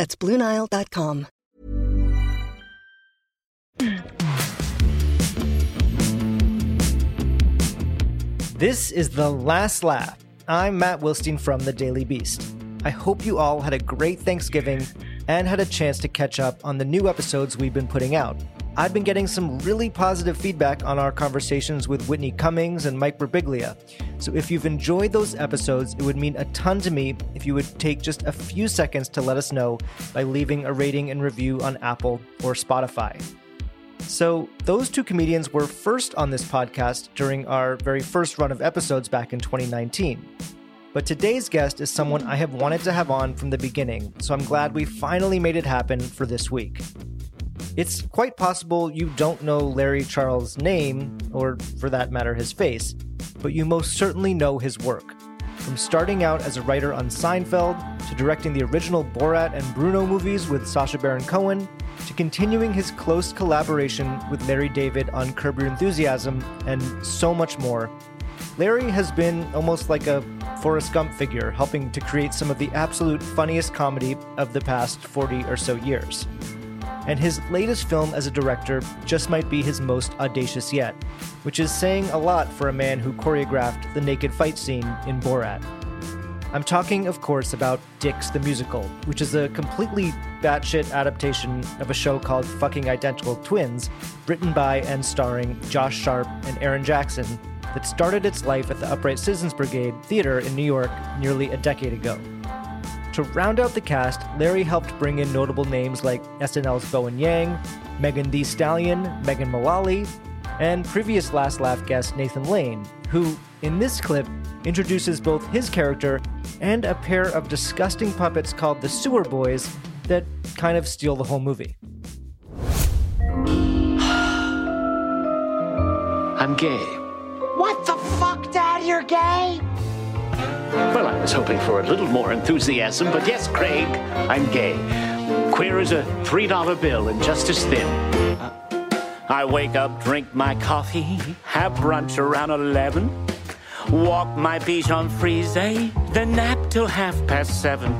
That's BlueNile.com. This is The Last Laugh. I'm Matt Wilstein from The Daily Beast. I hope you all had a great Thanksgiving and had a chance to catch up on the new episodes we've been putting out. I've been getting some really positive feedback on our conversations with Whitney Cummings and Mike Birbiglia. So if you've enjoyed those episodes, it would mean a ton to me if you would take just a few seconds to let us know by leaving a rating and review on Apple or Spotify. So those two comedians were first on this podcast during our very first run of episodes back in 2019. But today's guest is someone I have wanted to have on from the beginning, so I'm glad we finally made it happen for this week. It's quite possible you don't know Larry Charles' name, or for that matter, his face, but you most certainly know his work. From starting out as a writer on Seinfeld, to directing the original Borat and Bruno movies with Sacha Baron Cohen, to continuing his close collaboration with Larry David on Curb Your Enthusiasm, and so much more, Larry has been almost like a Forrest Gump figure, helping to create some of the absolute funniest comedy of the past 40 or so years. And his latest film as a director just might be his most audacious yet, which is saying a lot for a man who choreographed the naked fight scene in Borat. I'm talking, of course, about Dicks: The Musical, which is a completely batshit adaptation of a show called Fucking Identical Twins, written by and starring Josh Sharp and Aaron Jackson, that started its life at the Upright Citizens Brigade Theater in New York nearly a decade ago. To round out the cast, Larry helped bring in notable names like SNL's Bowen Yang, Megan Thee Stallion, Megan Mullally, and previous Last Laugh guest Nathan Lane, who, in this clip, introduces both his character and a pair of disgusting puppets called the Sewer Boys that kind of steal the whole movie. I'm gay. What the fuck, Dad? You're gay? Well, I was hoping for a little more enthusiasm, but yes, Craig, I'm gay. Queer as a $3 bill and just as thin. I wake up, drink my coffee, have brunch around 11, walk my beach on Frise, then nap till 7:30.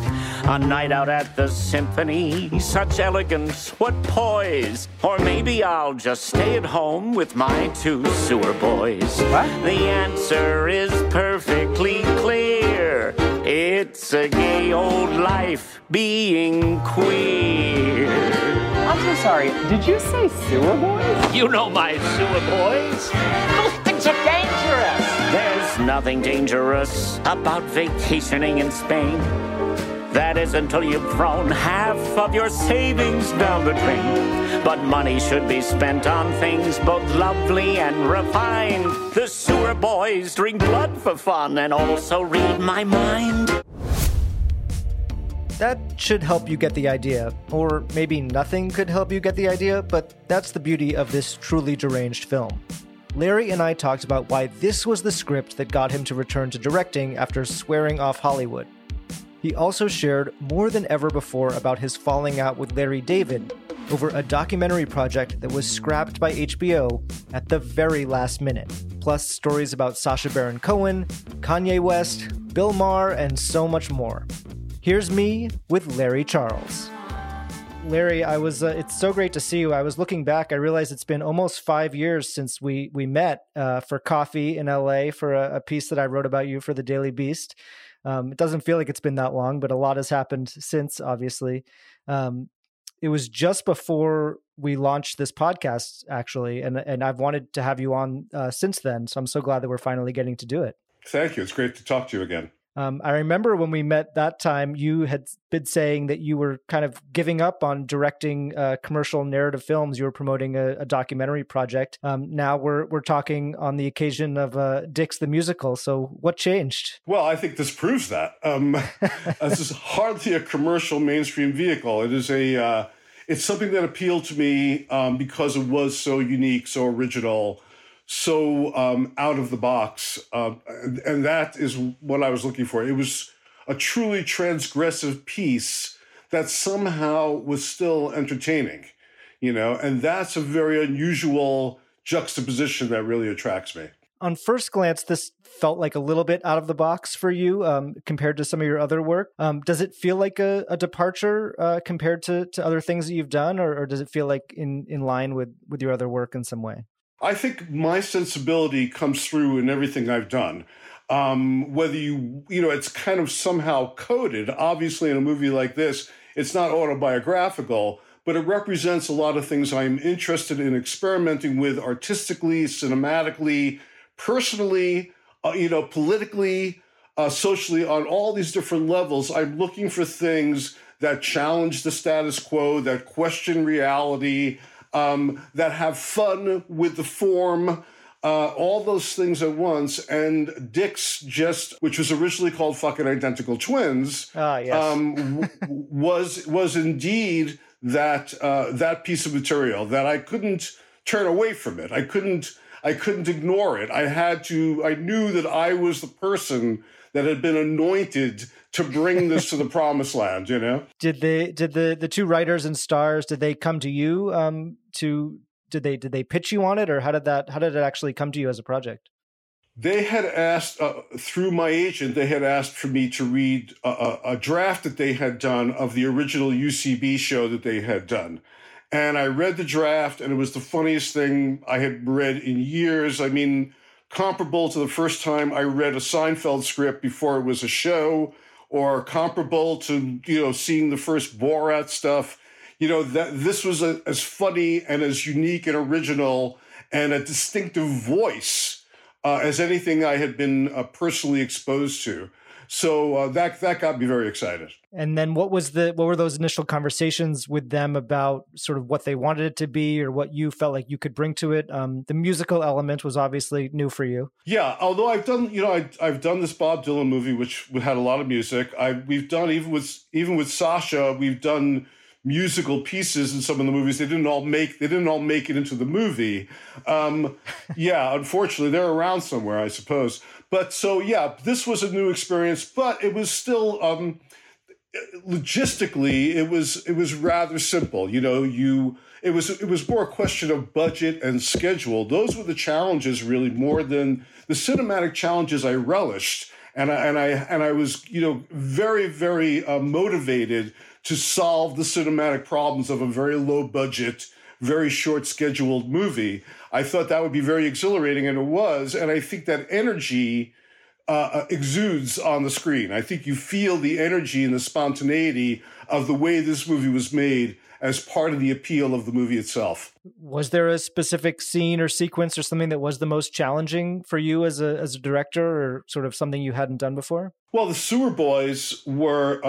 A night out at the symphony, such elegance, what poise. Or maybe I'll just stay at home with my two sewer boys. What? The answer is perfectly clear. It's a gay old life being queer. I'm so sorry, did you say sewer boys? You know my sewer boys. Those things are dangerous. There's nothing dangerous about vacationing in Spain. That is until you've thrown half of your savings down the drain. But money should be spent on things both lovely and refined. The sewer boys drink blood for fun and also read my mind. That should help you get the idea. Or maybe nothing could help you get the idea, but that's the beauty of this truly deranged film. Larry and I talked about why this was the script that got him to return to directing after swearing off Hollywood. He also shared more than ever before about his falling out with Larry David over a documentary project that was scrapped by HBO at the very last minute, plus stories about Sacha Baron Cohen, Kanye West, Bill Maher, and so much more. Here's me with Larry Charles. Larry, I was. It's so great to see you. I was looking back. I realized it's been almost 5 years since we met for coffee in LA for a piece that I wrote about you for the Daily Beast. It doesn't feel like it's been that long, but a lot has happened since, obviously. It was just before we launched this podcast, actually, and I've wanted to have you on since then. So I'm so glad that we're finally getting to do it. Thank you. It's great to talk to you again. I remember when we met that time, you had been saying that you were kind of giving up on directing commercial narrative films. You were promoting a documentary project. Now we're talking on the occasion of Dicks: The Musical. So what changed? Well, I think this proves that. This is hardly a commercial mainstream vehicle. It is a It's something that appealed to me because it was so unique, so original, so out of the box. And that is what I was looking for. It was a truly transgressive piece that somehow was still entertaining, you know, and that's a very unusual juxtaposition that really attracts me. On first glance, this felt like a little bit out of the box for you compared to some of your other work. Does it feel like a departure compared to other things that you've done, or does it feel like in line with your other work in some way? I think my sensibility comes through in everything I've done. Whether you know, it's kind of somehow coded. Obviously, in a movie like this, it's not autobiographical, but it represents a lot of things I'm interested in experimenting with artistically, cinematically, personally, you know, politically, socially, on all these different levels. I'm looking for things that challenge the status quo, that question reality, that have fun with the form, all those things at once. And Dicks, which was originally called Fucking Identical Twins, yes. was indeed that piece of material that I couldn't turn away from it. I couldn't ignore it. I knew that I was the person that had been anointed to bring this to the promised land, you know? Did the two writers and stars, did they come to you did they pitch you on it, or how did it actually come to you as a project? They had asked through my agent, they had asked for me to read a draft that they had done of the original UCB show that they had done. And I read the draft, and it was the funniest thing I had read in years. I mean, comparable to the first time I read a Seinfeld script before it was a show, or comparable to, you know, seeing the first Borat stuff. You know, that this was as funny and as unique and original and a distinctive voice as anything I had been personally exposed to. So that got me very excited. And then what were those initial conversations with them about sort of what they wanted it to be or what you felt like you could bring to it? The musical element was obviously new for you. Yeah, although I've done this Bob Dylan movie, which had a lot of music. We've done, even with Sacha, we've done musical pieces in some of the movies. They didn't all make it into the movie. Yeah, unfortunately, they're around somewhere, I suppose. But so, yeah, this was a new experience, but it was still, logistically, it was rather simple. You know, it was more a question of budget and schedule. Those were the challenges, really, more than the cinematic challenges I relished. And I was, you know, very, very motivated to solve the cinematic problems of a very low budget, very short scheduled movie. I thought that would be very exhilarating, and it was. And I think that energy exudes on the screen. I think you feel the energy and the spontaneity of the way this movie was made as part of the appeal of the movie itself. Was there a specific scene or sequence or something that was the most challenging for you as a director, or sort of something you hadn't done before? Well, the Sewer Boys were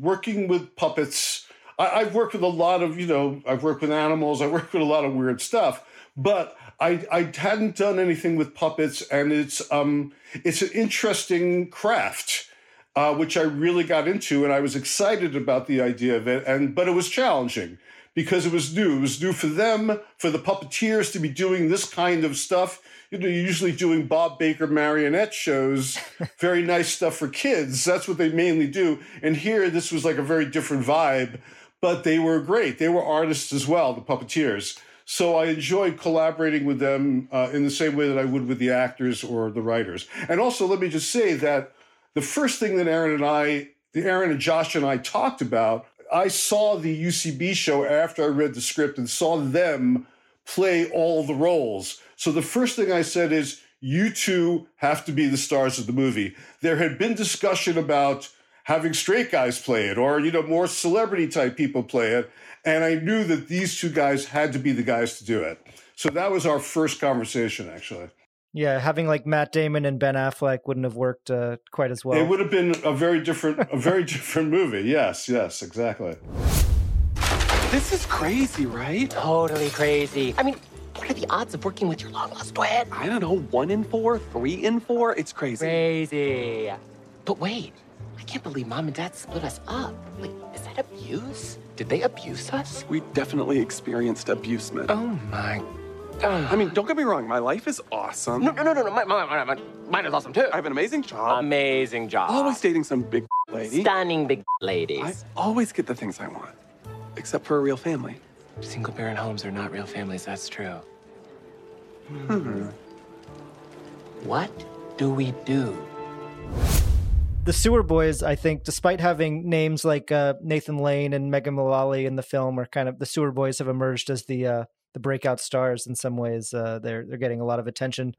working with puppets. I've worked with a lot of, you know, I've worked with animals. I've worked with a lot of weird stuff, but I hadn't done anything with puppets, and it's an interesting craft, which I really got into, and I was excited about the idea of it, but it was challenging because it was new. It was new for them, for the puppeteers to be doing this kind of stuff. You know, you're usually doing Bob Baker marionette shows, very nice stuff for kids. That's what they mainly do. And here, this was like a very different vibe, but they were great. They were artists as well, the puppeteers. So I enjoyed collaborating with them in the same way that I would with the actors or the writers. And also, let me just say that the first thing that Aaron and Josh and I talked about, I saw the UCB show after I read the script and saw them play all the roles. So the first thing I said is, you two have to be the stars of the movie. There had been discussion about having straight guys play it, or, you know, more celebrity type people play it. And I knew that these two guys had to be the guys to do it. So that was our first conversation, actually. Yeah, having like Matt Damon and Ben Affleck wouldn't have worked quite as well. It would have been a very different movie. Yes, exactly. This is crazy, right? Totally crazy. I mean, what are the odds of working with your long-lost twin? I don't know, 1 in 4, 3 in 4. It's crazy. But wait. can't believe Mom and Dad split us up. Like, is that abuse? Did they abuse us? We definitely experienced abuse, man. Oh, my God. I mean, don't get me wrong. My life is awesome. No. Mine is awesome, too. I have an amazing job. Always dating some big lady. Stunning big ladies. I always get the things I want, except for a real family. Single parent homes are not real families, that's true. Hmm. What do we do? The Sewer Boys, I think, despite having names like Nathan Lane and Megan Mullally in the film, are kind of, the Sewer Boys have emerged as the breakout stars in some ways. They're getting a lot of attention.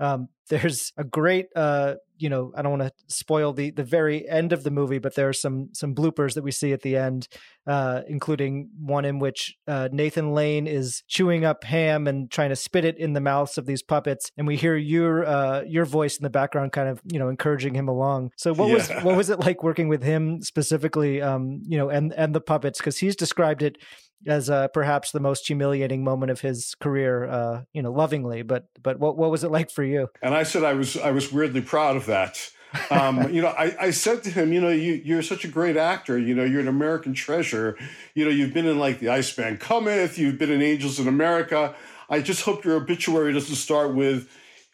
There's a great, I don't want to spoil the very end of the movie, but there are some bloopers that we see at the end, including one in which Nathan Lane is chewing up ham and trying to spit it in the mouths of these puppets, and we hear your voice in the background, kind of encouraging him along. So what was it like working with him specifically, and the puppets, because he's described it as perhaps the most humiliating moment of his career, lovingly. But what was it like for you? And I said I was weirdly proud of that. I said to him, you're such a great actor. You're an American treasure. You've been in like The Iceman Cometh. You've been in Angels in America. I just hope your obituary doesn't start with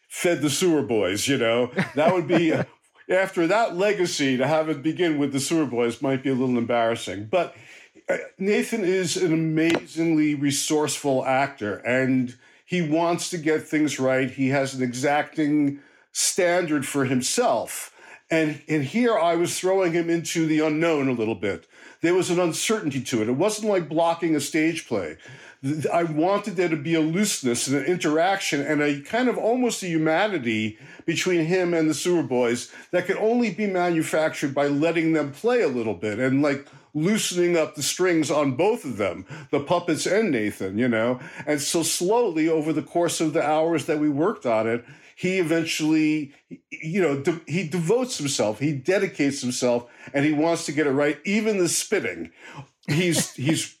"Fed the Sewer Boys." That would be after that legacy, to have it begin with the Sewer Boys might be a little embarrassing, but. Nathan is an amazingly resourceful actor, and he wants to get things right. He has an exacting standard for himself. And here I was throwing him into the unknown a little bit. There was an uncertainty to it. It wasn't like blocking a stage play. I wanted there to be a looseness and an interaction and a kind of almost a humanity between him and the Sewer Boys that could only be manufactured by letting them play a little bit and like loosening up the strings on both of them, the puppets and Nathan, And so slowly over the course of the hours that we worked on it, he eventually, he devotes himself, he dedicates himself, and he wants to get it right. Even the spitting, he's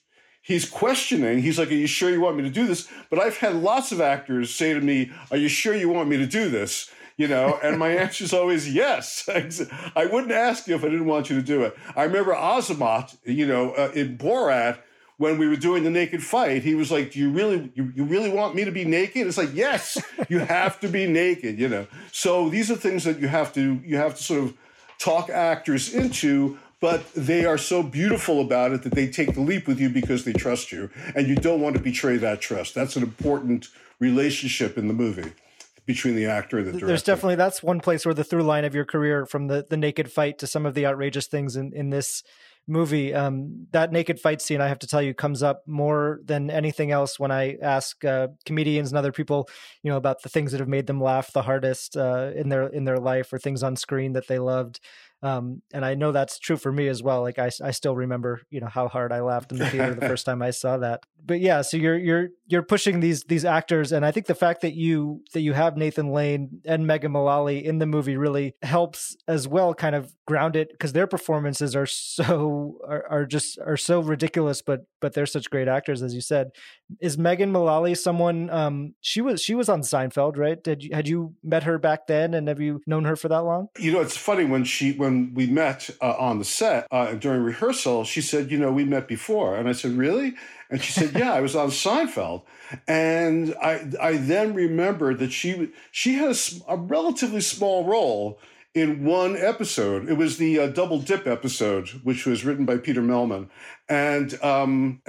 questioning. He's like, "Are you sure you want me to do this?" But I've had lots of actors say to me, "Are you sure you want me to do this?" And my answer is always yes. I wouldn't ask you if I didn't want you to do it. I remember Azamat, in Borat, when we were doing the naked fight, he was like, "Do you really, you really want me to be naked?" It's like, yes, you have to be naked. So these are things that you have to sort of talk actors into. But they are so beautiful about it that they take the leap with you because they trust you, and you don't want to betray that trust. That's an important relationship in the movie between the actor and the director. There's definitely, that's one place where the through line of your career, from the naked fight to some of the outrageous things in this movie, that naked fight scene, I have to tell you, comes up more than anything else when I ask comedians and other people, about the things that have made them laugh the hardest in their life, or things on screen that they loved. And I know that's true for me as well. Like I still remember, how hard I laughed in the theater the first time I saw that. But yeah, so you're pushing these actors. And I think the fact that you have Nathan Lane and Megan Mullally in the movie really helps as well, kind of ground it, because their performances are so ridiculous, but they're such great actors, as you said. Is Megan Mullally someone, she was on Seinfeld, right? Had you met her back then, and have you known her for that long? It's funny, when we met on the set during rehearsal, she said, "We met before." And I said, "Really?" And she said, "Yeah, I was on Seinfeld." And I then remembered that she had a relatively small role in one episode. It was the Double Dip episode, which was written by Peter Melman. And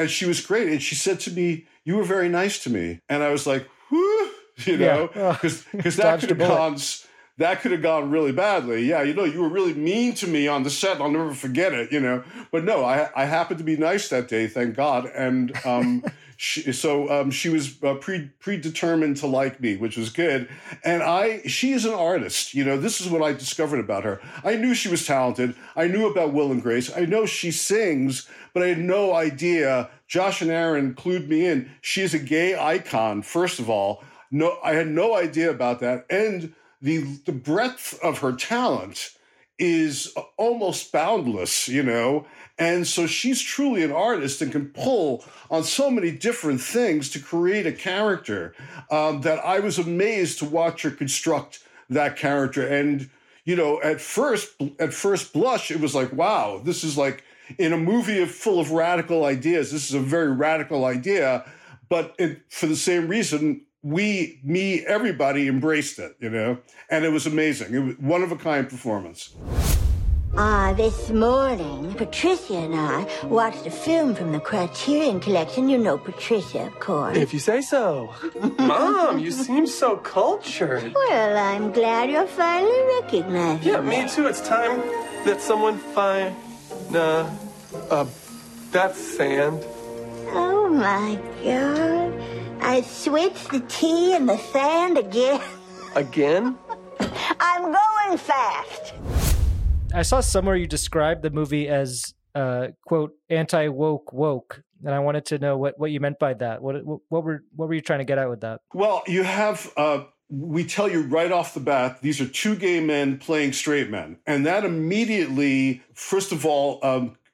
she was great. And she said to me, "You were very nice to me." And I was like, whoo, because that could have gone... That could have gone really badly. Yeah, you were really mean to me on the set. I'll never forget it, But no, I happened to be nice that day, thank God. And she was predetermined to like me, which was good. And she is an artist. This is what I discovered about her. I knew she was talented. I knew about Will and Grace. I know she sings, but I had no idea. Josh and Aaron clued me in. She is a gay icon, first of all. No, I had no idea about that. And the breadth of her talent is almost boundless, And so she's truly an artist and can pull on so many different things to create a character that I was amazed to watch her construct that character. And you know, at first blush, it was like, wow, this is like in a movie full of radical ideas. This is a very radical idea, but for the same reason, everybody embraced it, you know, and it was amazing. It was one of a kind performance. This morning, Patricia and I watched a film from the Criterion Collection. You know Patricia, of course. If you say so. Mom, you seem so cultured. Well, I'm glad you're finally recognizing me. Yeah, me too. It's time that someone find, that's sand. Oh, my God. I switched the tea and the sand again. Again? I'm going fast. I saw somewhere you described the movie as, quote, anti-woke, and I wanted to know what you meant by that. What were you trying to get at with that? Well, you have, we tell you right off the bat, these are two gay men playing straight men. And that immediately, first of all,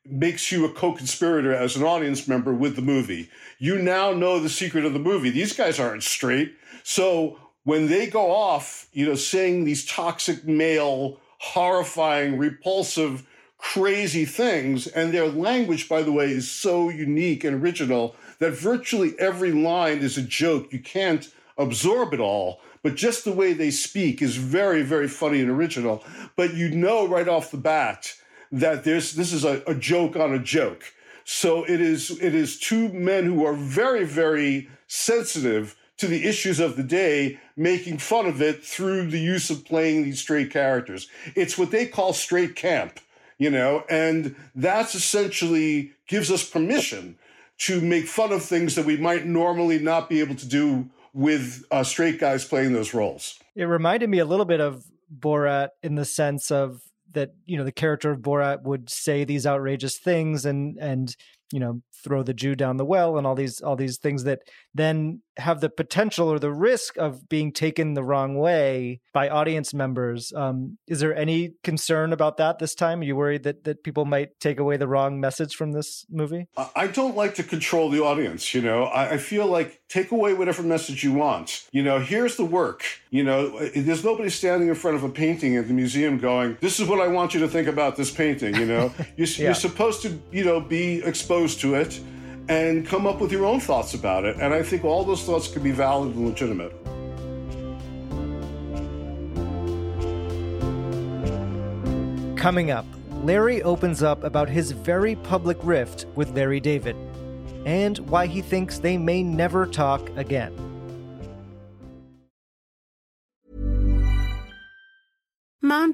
makes you a co-conspirator as an audience member with the movie. You now know the secret of the movie. These guys aren't straight. So when they go off, you know, saying these toxic male horrifying, repulsive, crazy things. And their language, by the way, is so unique and original that virtually every line is a joke. You can't absorb it all. But just the way they speak is very, very funny and original. But you know right off the bat that this is a joke on a joke. So it is two men who are very, very sensitive to the issues of the day, making fun of it through the use of playing these straight characters. It's what they call straight camp, you know, and that's essentially gives us permission to make fun of things that we might normally not be able to do with straight guys playing those roles. It reminded me a little bit of Borat in the sense of that, you know, the character of Borat would say these outrageous things and you know, throw the Jew down the well and all these things that then have the potential or the risk of being taken the wrong way by audience members. Is there any concern about that this time? Are you worried that people might take away the wrong message from this movie? I don't like to control the audience, you know. I feel like take away whatever message you want. You know, here's the work. You know, there's nobody standing in front of a painting at the museum going, this is what I want you to think about this painting, you know. You're supposed to, you know, be exposed to it and come up with your own thoughts about it. And I think all those thoughts can be valid and legitimate. Coming up, Larry opens up about his very public rift with Larry David and why he thinks they may never talk again. Mom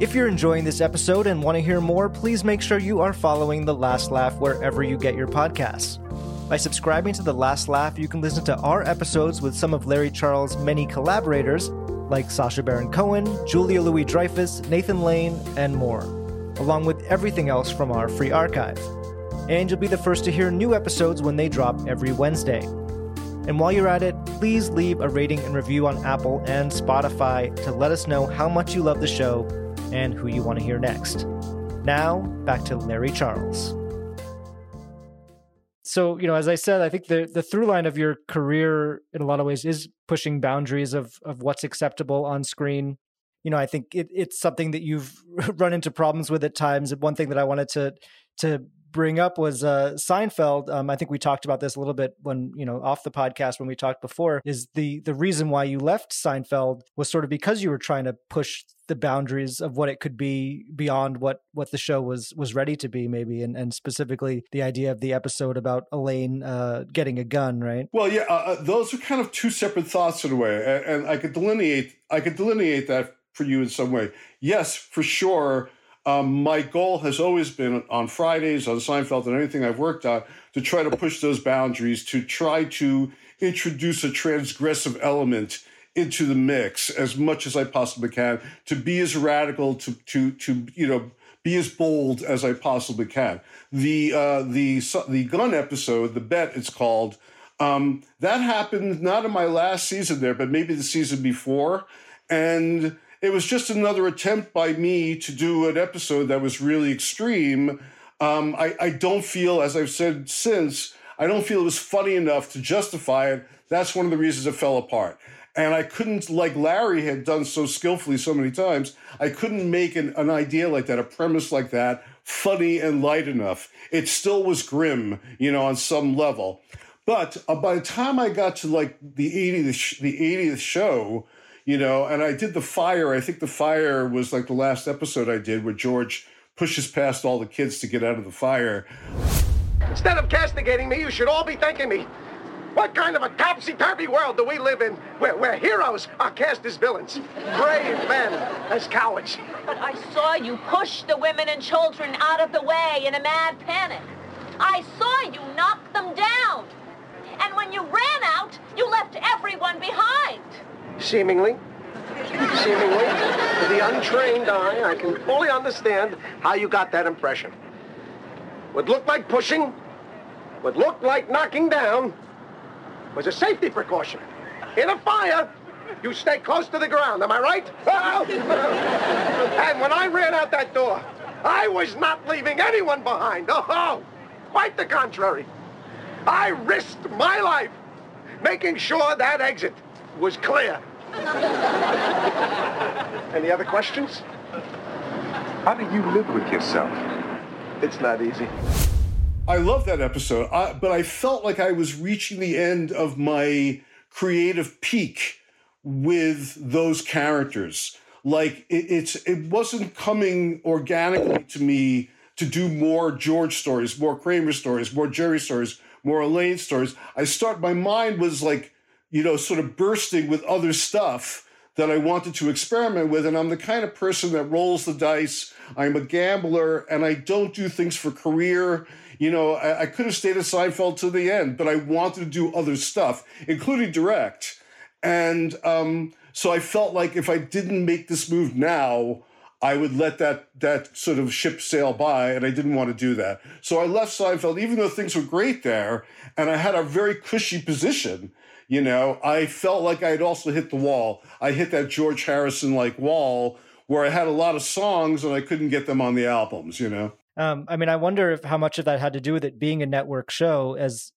If you're enjoying this episode and want to hear more, please make sure you are following The Last Laugh wherever you get your podcasts. By subscribing to The Last Laugh, you can listen to our episodes with some of Larry Charles' many collaborators, like Sacha Baron Cohen, Julia Louis-Dreyfus, Nathan Lane, and more, along with everything else from our free archive. And you'll be the first to hear new episodes when they drop every Wednesday. And while you're at it, please leave a rating and review on Apple and Spotify to let us know how much you love the show and who you want to hear next. Now, back to Larry Charles. So, you know, as I said, I think the through line of your career in a lot of ways is pushing boundaries of what's acceptable on screen. You know, I think it's something that you've run into problems with at times. One thing that I wanted to bring up was Seinfeld. I think we talked about this a little bit when, you know, off the podcast when we talked before, is the reason why you left Seinfeld was sort of because you were trying to push the boundaries of what it could be beyond what the show was ready to be, maybe, and specifically the idea of the episode about Elaine getting a gun, right? Well, yeah, those are kind of two separate thoughts in a way, and I could delineate that for you in some way. Yes, for sure. My goal has always been on Fridays, on Seinfeld, and anything I've worked on, to try to push those boundaries, to try to introduce a transgressive element into the mix as much as I possibly can, to be as radical, to you know, be as bold as I possibly can. The gun episode, The Bet, it's called, that happened not in my last season there, but maybe the season before, and it was just another attempt by me to do an episode that was really extreme. I don't feel, as I've said since, I don't feel it was funny enough to justify it. That's one of the reasons it fell apart. And I couldn't, like Larry had done so skillfully so many times, I couldn't make an idea like that, a premise like that, funny and light enough. It still was grim, you know, on some level. But by the time I got to like the 80th show, you know, and I did The Fire. I think The Fire was like the last episode I did where George pushes past all the kids to get out of the fire. Instead of castigating me, you should all be thanking me. What kind of a topsy-turvy world do we live in where heroes are cast as villains, brave men as cowards? But I saw you push the women and children out of the way in a mad panic. I saw you knock them down. And when you ran out, you left everyone behind. Seemingly, to the untrained eye, I can fully understand how you got that impression. What looked like pushing, what looked like knocking down, was a safety precaution. In a fire, you stay close to the ground, am I right? Oh! And when I ran out that door, I was not leaving anyone behind. Oh, quite the contrary. I risked my life making sure that exit was clear. Any other questions? How do you live with yourself? It's not easy. I love that episode, but I felt like I was reaching the end of my creative peak with those characters. Like it wasn't coming organically to me to do more George stories, more Kramer stories, more Jerry stories, more Elaine stories. My mind was like, you know, sort of bursting with other stuff that I wanted to experiment with. And I'm the kind of person that rolls the dice. I'm a gambler, and I don't do things for career. You know, I could have stayed at Seinfeld to the end, but I wanted to do other stuff, including direct. And so I felt like if I didn't make this move now, I would let that sort of ship sail by, and I didn't want to do that. So I left Seinfeld, even though things were great there, and I had a very cushy position. You know, I felt like I had also hit the wall. I hit that George Harrison-like wall where I had a lot of songs and I couldn't get them on the albums, you know? I mean, I wonder how much of that had to do with it being a network show, as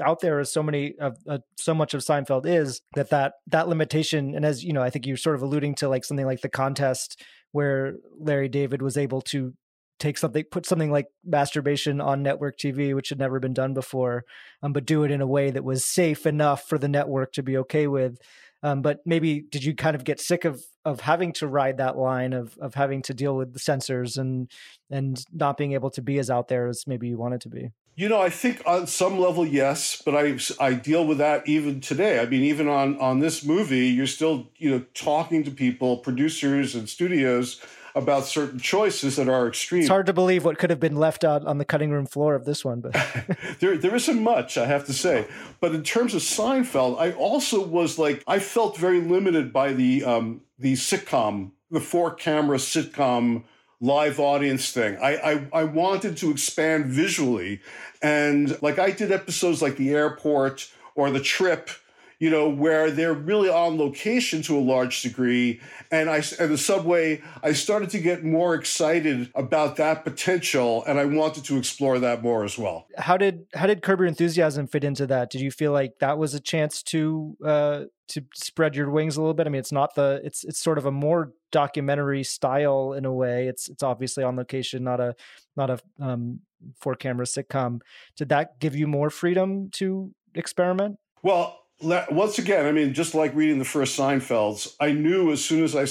out there as so much of Seinfeld is, that limitation. And as, you know, I think you're sort of alluding to like something like The Contest, where Larry David was able to put something like masturbation on network TV, which had never been done before, but do it in a way that was safe enough for the network to be okay with. But maybe did you kind of get sick of having to ride that line of having to deal with the censors and not being able to be as out there as maybe you wanted to be? You know, I think on some level, yes, but I deal with that even today. I mean, even on this movie, you're still, you know, talking to people, producers and studios, about certain choices that are extreme. It's hard to believe what could have been left out on the cutting room floor of this one, but there isn't much, I have to say. But in terms of Seinfeld, I also was like, I felt very limited by the sitcom, the four-camera sitcom live audience thing. I wanted to expand visually, and like I did episodes like The Airport or The Trip, you know, where they're really on location to a large degree. And the subway, I started to get more excited about that potential, and I wanted to explore that more as well. How did Curb Your Enthusiasm fit into that? Did you feel like that was a chance to spread your wings a little bit? I mean, it's sort of a more documentary style in a way. It's obviously on location, not a four camera sitcom. Did that give you more freedom to experiment? Well, once again, I mean, just like reading the first Seinfelds, I knew as soon as I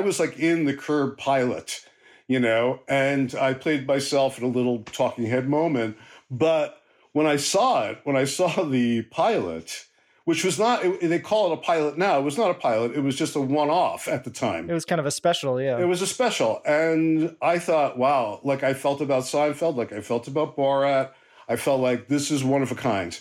was like in the Curb pilot, you know, and I played myself in a little talking head moment. But when I saw it, when I saw the pilot, which was not, they call it a pilot now. It was not a pilot. It was just a one-off at the time. It was kind of a special, yeah. It was a special. And I thought, wow, like I felt about Seinfeld, like I felt about Borat. I felt like this is one of a kind.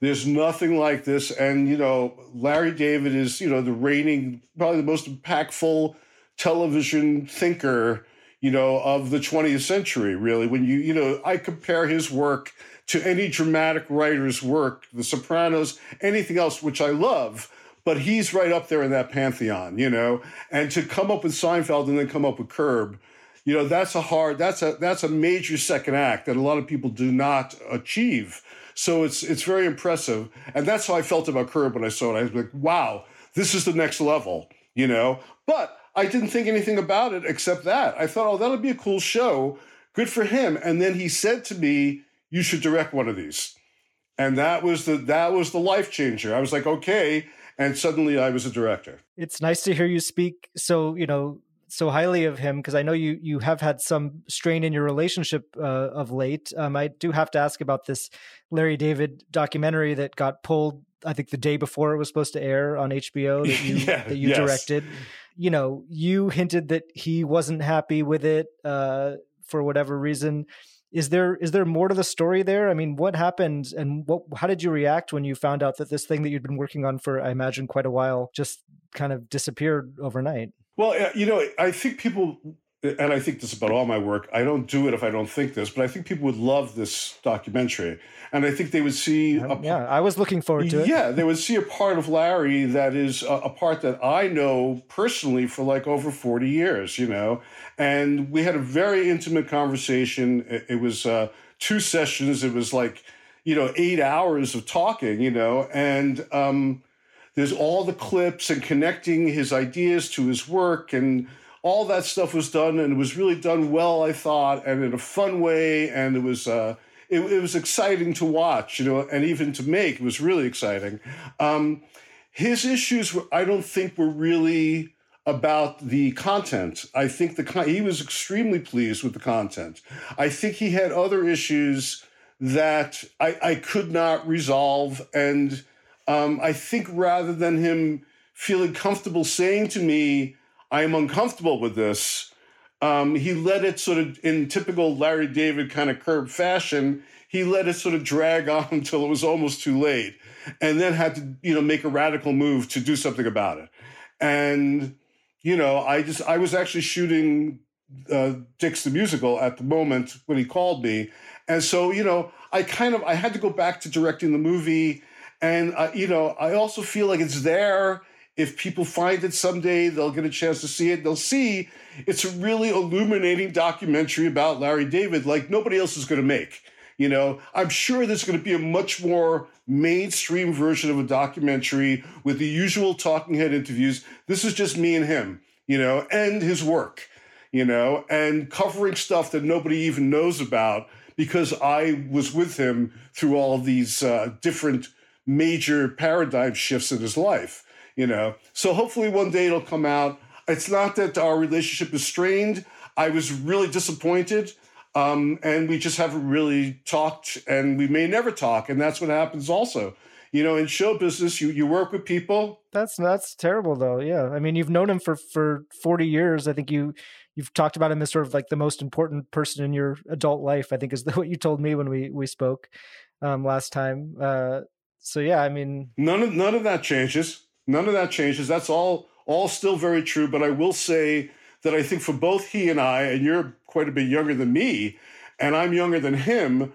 There's nothing like this. And, you know, Larry David is, you know, the reigning, probably the most impactful television thinker, you know, of the 20th century, really. When you know, I compare his work to any dramatic writer's work, The Sopranos, anything else, which I love, but he's right up there in that pantheon, you know. And to come up with Seinfeld and then come up with Curb, you know, that's a major second act that a lot of people do not achieve. So it's very impressive. And that's how I felt about Curb when I saw it. I was like, wow, this is the next level, you know. But I didn't think anything about it except that. I thought, oh, that'll be a cool show. Good for him. And then he said to me, you should direct one of these. And that was the life changer. I was like, okay. And suddenly I was a director. It's nice to hear you speak so highly of him, because I know you have had some strain in your relationship of late. I do have to ask about this Larry David documentary that got pulled, I think, the day before it was supposed to air on HBO that you directed. You know, you hinted that he wasn't happy with it for whatever reason. Is there more to the story there? I mean, what happened, and how did you react when you found out that this thing that you'd been working on for, I imagine, quite a while just kind of disappeared overnight? Well, you know, I think people, and I think this about all my work, I don't do it if I don't think this, but I think people would love this documentary. And I think they would see... I was looking forward to it. Yeah, they would see a part of Larry that is a part that I know personally for like over 40 years, you know. And we had a very intimate conversation. It was 2 sessions. It was like, you know, 8 hours of talking, you know, and... there's all the clips and connecting his ideas to his work, and all that stuff was done, and it was really done well, I thought, and in a fun way, and it was exciting to watch, you know, and even to make. It was really exciting. His issues were, I don't think, were really about the content. I think he was extremely pleased with the content. I think he had other issues that I could not resolve, and. I think rather than him feeling comfortable saying to me, I am uncomfortable with this, he let it sort of, in typical Larry David kind of Curb fashion, he let it sort of drag on until it was almost too late, and then had to, you know, make a radical move to do something about it. And, you know, I was actually shooting Dicks: The Musical at the moment when he called me. And so, you know, I had to go back to directing the movie. And, you know, I also feel like it's there. If people find it someday, they'll get a chance to see it. They'll see it's a really illuminating documentary about Larry David like nobody else is going to make. You know, I'm sure there's going to be a much more mainstream version of a documentary with the usual talking head interviews. This is just me and him, you know, and his work, you know, and covering stuff that nobody even knows about because I was with him through all of these different major paradigm shifts in his life, you know. So hopefully one day it'll come out. It's not that our relationship is strained. I was really disappointed, and we just haven't really talked, and we may never talk, and that's what happens also. You know, in show business, you work with people. That's terrible, though, yeah. I mean, you've known him for 40 years. I think You've talked about him as sort of like the most important person in your adult life, I think is what you told me when we spoke last time. So, yeah, I mean... None of that changes. None of that changes. That's all still very true. But I will say that I think for both he and I, and you're quite a bit younger than me, and I'm younger than him,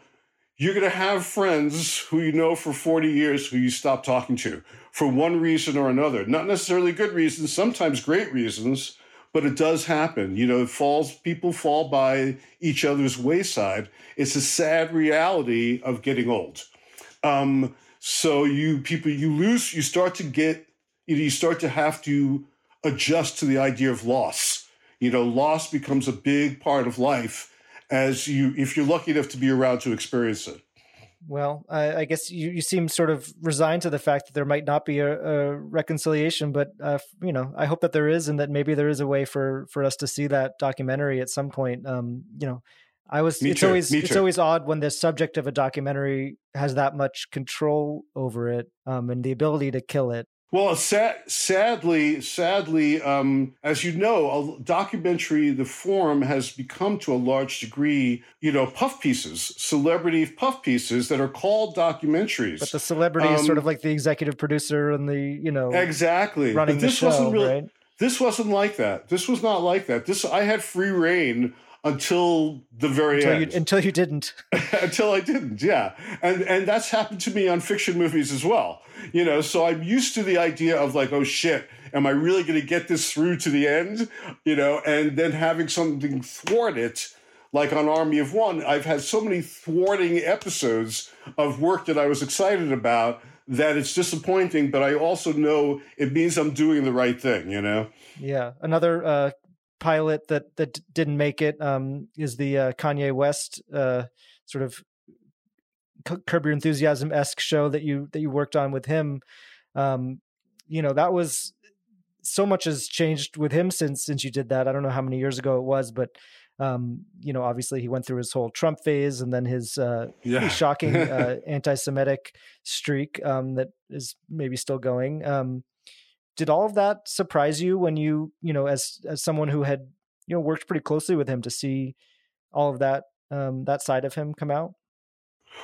you're going to have friends who you know for 40 years who you stop talking to for one reason or another. Not necessarily good reasons, sometimes great reasons, but it does happen. You know, people fall by each other's wayside. It's a sad reality of getting old. So you start to have to adjust to the idea of loss. You know, loss becomes a big part of life if you're lucky enough to be around to experience it. Well, I guess you seem sort of resigned to the fact that there might not be a reconciliation, but, you know, I hope that there is, and that maybe there is a way for us to see that documentary at some point. You know, it's always odd when the subject of a documentary has that much control over it, and the ability to kill it. Well, sadly, as you know, a documentary, the form has become to a large degree, you know, puff pieces, celebrity puff pieces that are called documentaries. But the celebrity is sort of like the executive producer and the, you know, exactly running but this the show. Wasn't really, right? This wasn't like that. This was not like that. I had free reign until the very end. Until you didn't. Until I didn't, yeah. And that's happened to me on fiction movies as well. You know, so I'm used to the idea of like, oh shit, am I really going to get this through to the end? You know, and then having something thwart it, like on Army of One, I've had so many thwarting episodes of work that I was excited about that it's disappointing, but I also know it means I'm doing the right thing, you know? Yeah, another pilot that didn't make it is the Kanye West sort of Curb Your Enthusiasm-esque show that you worked on with him. You know, that was so much has changed with him since you did that. I don't know how many years ago it was, but you know, obviously he went through his whole Trump phase and then his shocking anti-Semitic streak that is maybe still going. Did all of that surprise you when you know, as someone who had, you know, worked pretty closely with him, to see all of that, that side of him come out?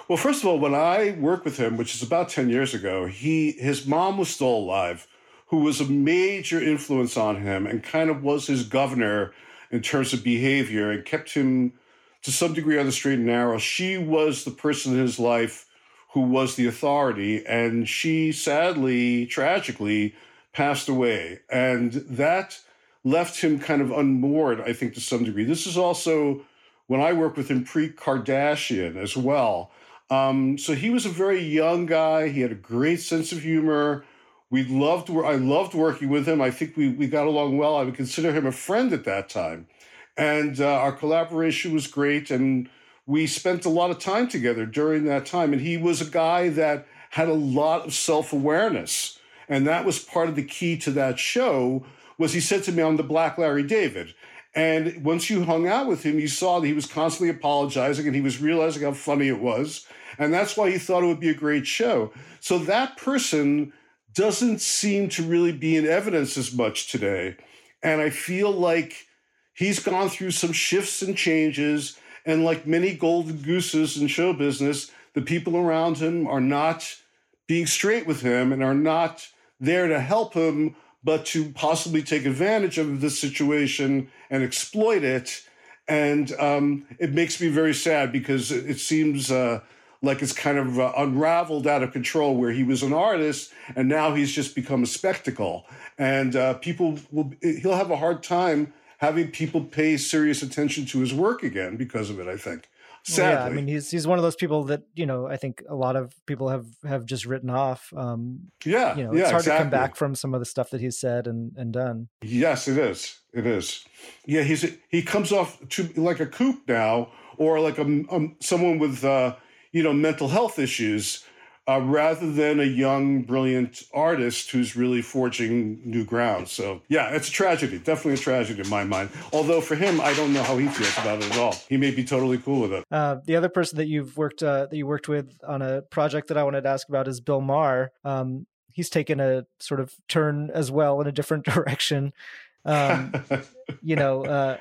Well, first of all, when I worked with him, which is about 10 years ago, his mom was still alive, who was a major influence on him and kind of was his governor in terms of behavior and kept him to some degree on the straight and narrow. She was the person in his life who was the authority, and she sadly, tragically, passed away. And that left him kind of unmoored, I think, to some degree. This is also when I worked with him pre-Kardashian as well. So he was a very young guy. He had a great sense of humor. I loved working with him. I think we got along well. I would consider him a friend at that time. And our collaboration was great. And we spent a lot of time together during that time. And he was a guy that had a lot of self-awareness. And that was part of the key to that show, was he said to me, I'm the Black Larry David. And once you hung out with him, you saw that he was constantly apologizing and he was realizing how funny it was. And that's why he thought it would be a great show. So that person doesn't seem to really be in evidence as much today. And I feel like he's gone through some shifts and changes. And like many golden gooses in show business, the people around him are not being straight with him and are not there to help him, but to possibly take advantage of this situation and exploit it. And it makes me very sad, because it seems like it's kind of unraveled out of control, where he was an artist and now he's just become a spectacle. And he'll have a hard time having people pay serious attention to his work again because of it, I think. Sadly. Yeah, I mean, he's one of those people that, you know, I think a lot of people have just written off. Yeah, you know, it's hard exactly. to come back from some of the stuff that he's said and done. Yes, it is. It is. Yeah, he comes off to like a kook now, or like someone with you know, mental health issues, rather than a young, brilliant artist who's really forging new ground. So, yeah, it's a tragedy, definitely a tragedy in my mind. Although for him, I don't know how he feels about it at all. He may be totally cool with it. The other person that you worked with on a project that I wanted to ask about is Bill Maher. He's taken a sort of turn as well in a different direction. You know,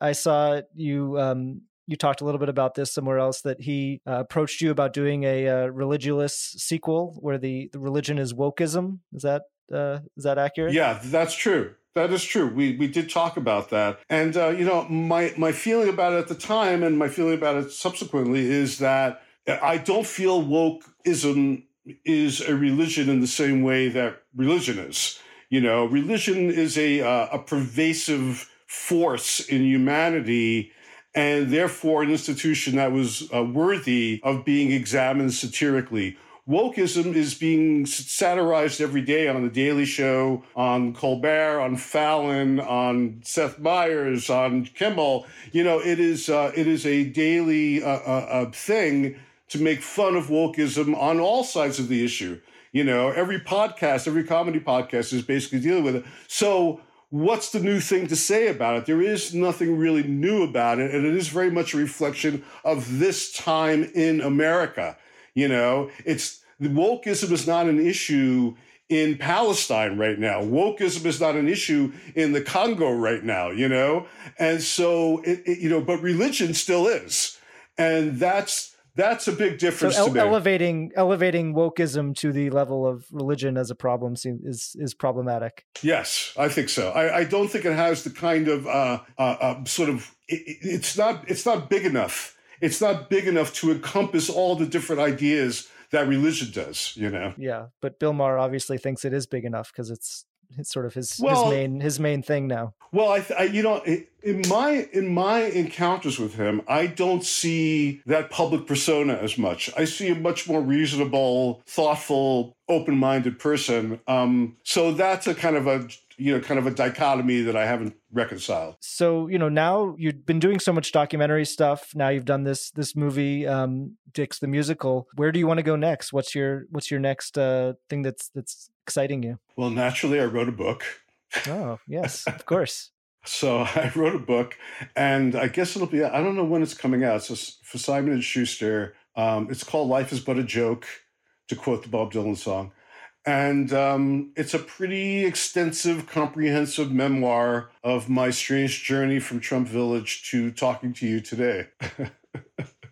I saw you. You talked a little bit about this somewhere else, that he approached you about doing a religious sequel where the religion is wokeism. Is that accurate? Yeah, that's true. That is true. We did talk about that. And, you know, my feeling about it at the time and my feeling about it subsequently is that I don't feel wokeism is a religion in the same way that religion is. You know, religion is a pervasive force in humanity, and therefore an institution that was worthy of being examined satirically. wokeism is being satirized every day on The Daily Show, on Colbert, on Fallon, on Seth Meyers, on Kimmel. You know, it is a daily thing to make fun of wokeism on all sides of the issue. You know, every podcast, every comedy podcast is basically dealing with it. So what's the new thing to say about it? There is nothing really new about it, and it is very much a reflection of this time in America. You know, it's wokeism is not an issue in Palestine right now. Wokeism is not an issue in the Congo right now, you know? And so, but religion still is. And that's a big difference to me. Elevating wokeism to the level of religion as a problem is problematic. Yes, I think so. I don't think it has the kind of it's not big enough. It's not big enough to encompass all the different ideas that religion does, you know? Yeah, but Bill Maher obviously thinks it is big enough because it's sort of his main thing now. Well, in my encounters with him, I don't see that public persona as much. I see a much more reasonable, thoughtful, open-minded person. So that's a kind of a dichotomy that I haven't reconciled. So, now you've been doing so much documentary stuff. Now you've done this movie, Dicks the Musical. Where do you want to go next? What's your next thing that's exciting you? Well, naturally, I wrote a book. Oh, yes, of course. So I wrote a book, and I guess it'll be, I don't know when it's coming out. So for Simon & Schuster, it's called Life is But a Joke, to quote the Bob Dylan song. And it's a pretty extensive, comprehensive memoir of my strange journey from Trump Village to talking to you today.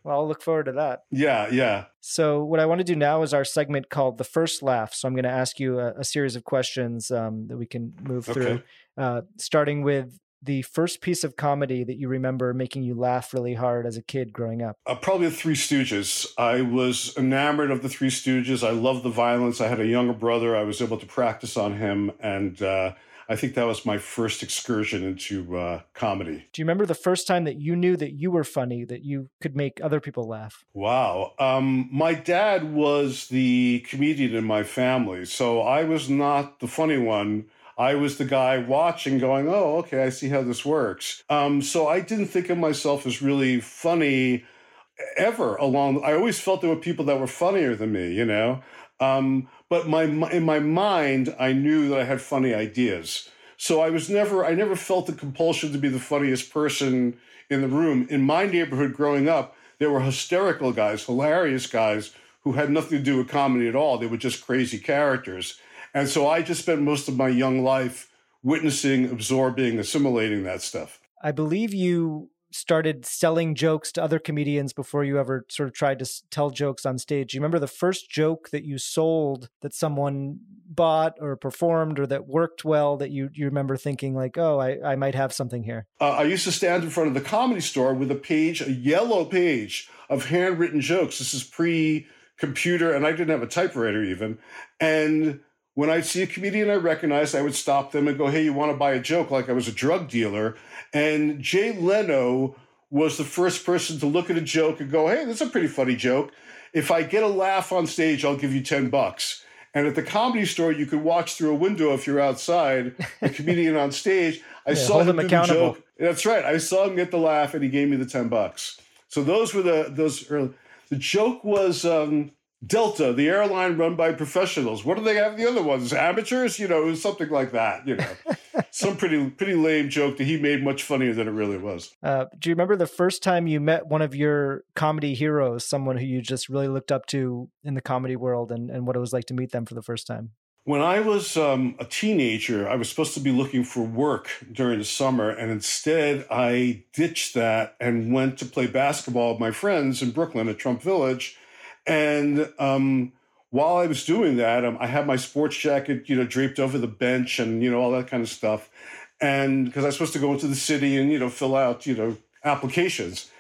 Well, I'll look forward to that. Yeah, yeah. So what I want to do now is our segment called The First Laugh. So I'm going to ask you a series of questions that we can move through, starting with the first piece of comedy that you remember making you laugh really hard as a kid growing up. Probably the Three Stooges. I was enamored of the Three Stooges. I loved the violence. I had a younger brother. I was able to practice on him. And I think that was my first excursion into comedy. Do you remember the first time that you knew that you were funny, that you could make other people laugh? Wow. My dad was the comedian in my family. So I was not the funny one. I was the guy watching going, oh, okay, I see how this works. So I didn't think of myself as really funny ever I always felt there were people that were funnier than me, you know? But in my mind, I knew that I had funny ideas. So I never felt the compulsion to be the funniest person in the room. In my neighborhood growing up, there were hysterical guys, hilarious guys who had nothing to do with comedy at all. They were just crazy characters. And so I just spent most of my young life witnessing, absorbing, assimilating that stuff. I believe you started selling jokes to other comedians before you ever sort of tried to tell jokes on stage. Do you remember the first joke that you sold that someone bought or performed or that worked well that you remember thinking like, oh, I might have something here? I used to stand in front of the Comedy Store with a yellow page of handwritten jokes. This is pre-computer, and I didn't have a typewriter even. And when I'd see a comedian I recognized, I would stop them and go, hey, you want to buy a joke? Like I was a drug dealer. And Jay Leno was the first person to look at a joke and go, hey, that's a pretty funny joke. If I get a laugh on stage, I'll give you $10. And at the Comedy Store, you could watch through a window if you're outside, a comedian on stage. I saw him do the joke. That's right. I saw him get the laugh and he gave me the $10. So those were those early. The joke was... Delta, the airline run by professionals. What do they have the other ones? Amateurs? It was something like that, Some pretty lame joke that he made much funnier than it really was. Do you remember the first time you met one of your comedy heroes, someone who you just really looked up to in the comedy world and what it was like to meet them for the first time? When I was a teenager, I was supposed to be looking for work during the summer, and instead I ditched that and went to play basketball with my friends in Brooklyn at Trump Village. And while I was doing that, I had my sports jacket, draped over the bench and, all that kind of stuff. And because I was supposed to go into the city and, fill out, applications.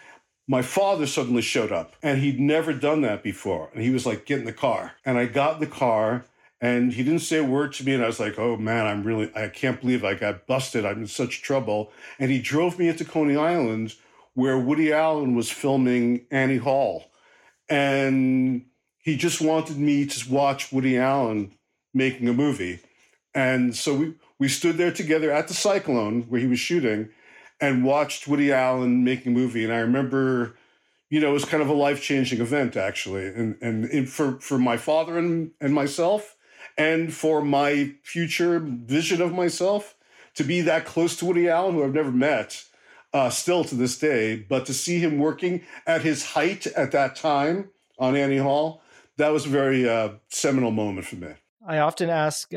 My father suddenly showed up and he'd never done that before. And he was like, get in the car. And I got in the car and he didn't say a word to me. And I was like, oh, man, I can't believe I got busted. I'm in such trouble. And he drove me into Coney Island where Woody Allen was filming Annie Hall. And He just wanted me to watch Woody Allen making a movie. And so we stood there together at the Cyclone where he was shooting and watched Woody Allen making a movie. And I remember, you know, it was kind of a life-changing event, actually, and for my father and myself and for my future vision of myself, to be that close to Woody Allen, who I've never met still to this day, but to see him working at his height at that time on Annie Hall, that was a very seminal moment for me. I often ask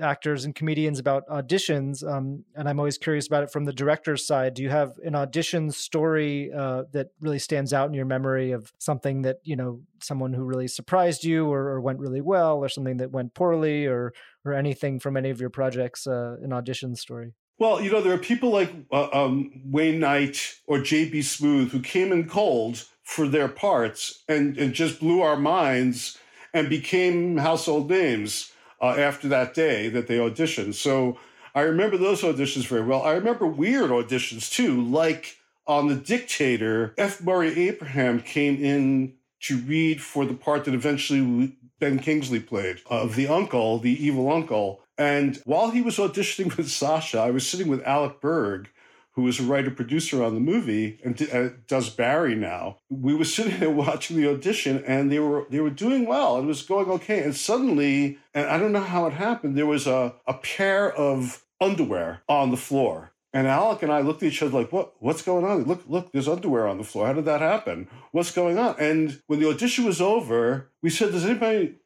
actors and comedians about auditions, and I'm always curious about it from the director's side. Do you have an audition story that really stands out in your memory of something that, you know, someone who really surprised you or went really well, or something that went poorly, or anything from any of your projects, an audition story? Well, you know, there are people like Wayne Knight or J.B. Smoove who came in cold for their parts and just blew our minds and became household names after that day that they auditioned. So I remember those auditions very well. I remember weird auditions too, like on The Dictator, F. Murray Abraham came in to read for the part that eventually Ben Kingsley played, of the uncle, the evil uncle. And while he was auditioning with Sasha, I was sitting with Alec Berg, who was a writer-producer on the movie and does Barry now. We were sitting there watching the audition, and they were doing well. It was going okay. And suddenly, and I don't know how it happened, there was a pair of underwear on the floor. And Alec and I looked at each other like, what's going on? Look, there's underwear on the floor. How did that happen? What's going on? And when the audition was over, we said,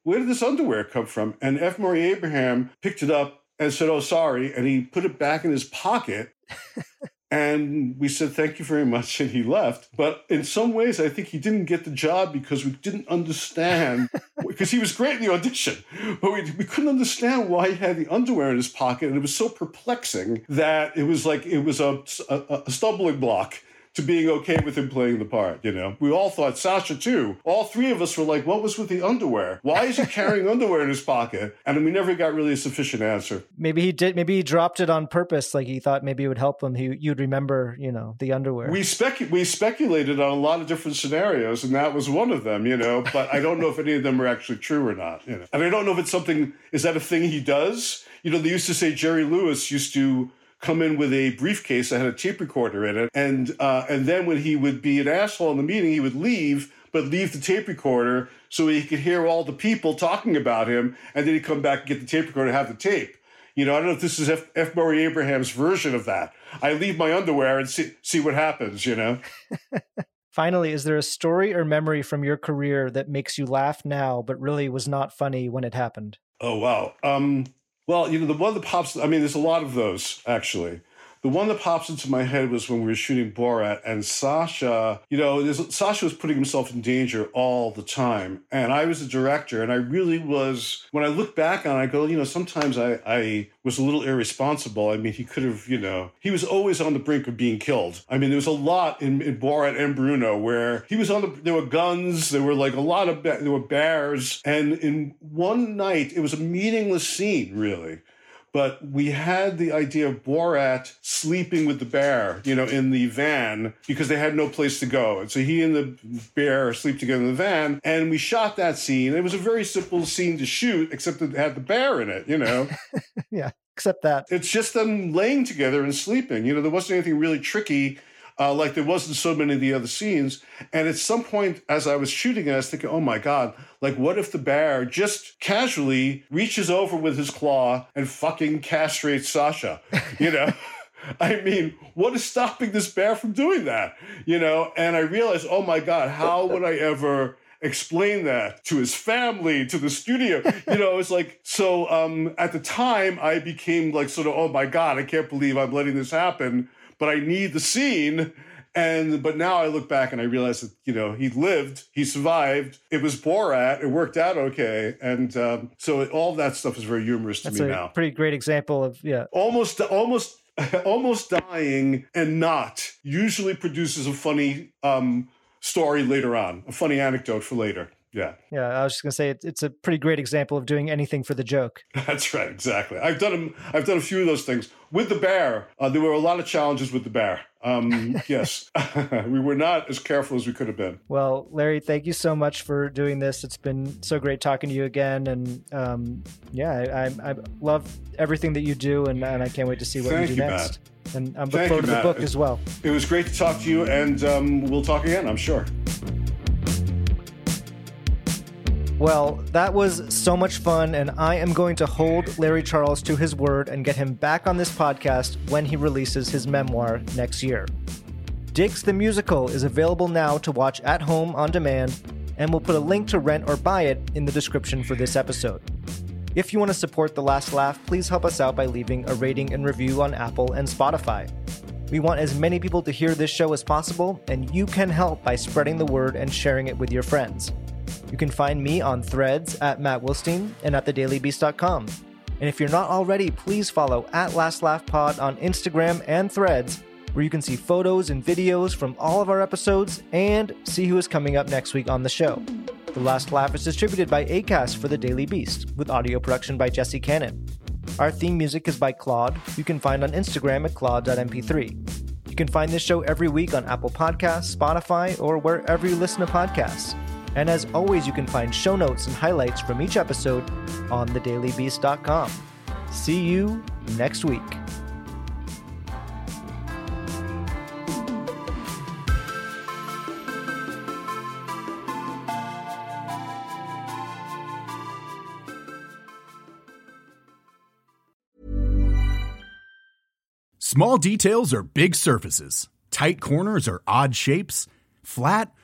where did this underwear come from? And F. Murray Abraham picked it up and said, oh, sorry. And he put it back in his pocket. And we said, thank you very much, and he left. But in some ways, I think he didn't get the job because we didn't understand, because he was great in the audition, but we couldn't understand why he had the underwear in his pocket, and it was so perplexing that it was like it was a stumbling block to being okay with him playing the part, you know? We all thought, Sasha too. All three of us were like, what was with the underwear? Why is he carrying underwear in his pocket? And we never got really a sufficient answer. Maybe he did. Maybe he dropped it on purpose. Like he thought maybe it would help him. You'd remember, you know, the underwear. We speculated on a lot of different scenarios, and that was one of them, you know? But I don't know if any of them are actually true or not, you know? And I don't know if it's something, is that a thing he does? You know, they used to say Jerry Lewis used to come in with a briefcase that had a tape recorder in it. And then when he would be an asshole in the meeting, he would leave, but leave the tape recorder so he could hear all the people talking about him. And then he'd come back and get the tape recorder and have the tape. You know, I don't know if this is F. Murray Abraham's version of that. I leave my underwear and see what happens, you know? Finally, is there a story or memory from your career that makes you laugh now, but really was not funny when it happened? Oh, wow. Well, you know, the one that pops, I mean, there's a lot of those, actually. The one that pops into my head was when we were shooting Borat, and Sasha, you know, Sasha was putting himself in danger all the time. And I was the director, and I really was, when I look back on it, I go, you know, sometimes I was a little irresponsible. I mean, he could have, you know, he was always on the brink of being killed. I mean, there was a lot in Borat and Bruno where he was there were guns, there were like a lot of, there were bears. And in one night, it was a meaningless scene, really. But we had the idea of Borat sleeping with the bear, you know, in the van because they had no place to go. And so he and the bear sleep together in the van. And we shot that scene. It was a very simple scene to shoot, except it had the bear in it, you know. Yeah, except that. It's just them laying together and sleeping. You know, there wasn't anything really tricky like there wasn't so many of the other scenes. And at some point, as I was shooting it, I was thinking, oh my God, like what if the bear just casually reaches over with his claw and fucking castrates Sasha, you know? I mean, what is stopping this bear from doing that, you know? And I realized, oh my God, how would I ever explain that to his family, to the studio? You know, it's like, so at the time, I became like sort of, oh my God, I can't believe I'm letting this happen. But I need the scene. But now I look back and I realize that, you know, he lived, he survived. It was Borat. It worked out okay. And so all that stuff is very humorous to me now. That's a pretty great example of, yeah. Almost dying and not usually produces a funny story later on, a funny anecdote for later. Yeah. Yeah. I was just going to say, it's a pretty great example of doing anything for the joke. That's right. Exactly. I've done a few of those things with the bear. There were a lot of challenges with the bear. Yes, we were not as careful as we could have been. Well, Larry, thank you so much for doing this. It's been so great talking to you again. And I love everything that you do. And I can't wait to see what you do next. Matt. And I'm looking forward to the book as well. It was great to talk to you. And we'll talk again, I'm sure. Well, that was so much fun, and I am going to hold Larry Charles to his word and get him back on this podcast when he releases his memoir next year. Dicks the Musical is available now to watch at home on demand, and we'll put a link to rent or buy it in the description for this episode. If you want to support The Last Laugh, please help us out by leaving a rating and review on Apple and Spotify. We want as many people to hear this show as possible, and you can help by spreading the word and sharing it with your friends. You can find me on Threads at Matt Wilstein and at thedailybeast.com. And if you're not already, please follow at Last Laugh Pod on Instagram and Threads, where you can see photos and videos from all of our episodes and see who is coming up next week on the show. The Last Laugh is distributed by Acast for The Daily Beast, with audio production by Jesse Cannon. Our theme music is by Claude, who you can find on Instagram at claude.mp3. You can find this show every week on Apple Podcasts, Spotify, or wherever you listen to podcasts. And as always, you can find show notes and highlights from each episode on thedailybeast.com. See you next week. Small details are big surfaces. Tight corners are odd shapes. Flat,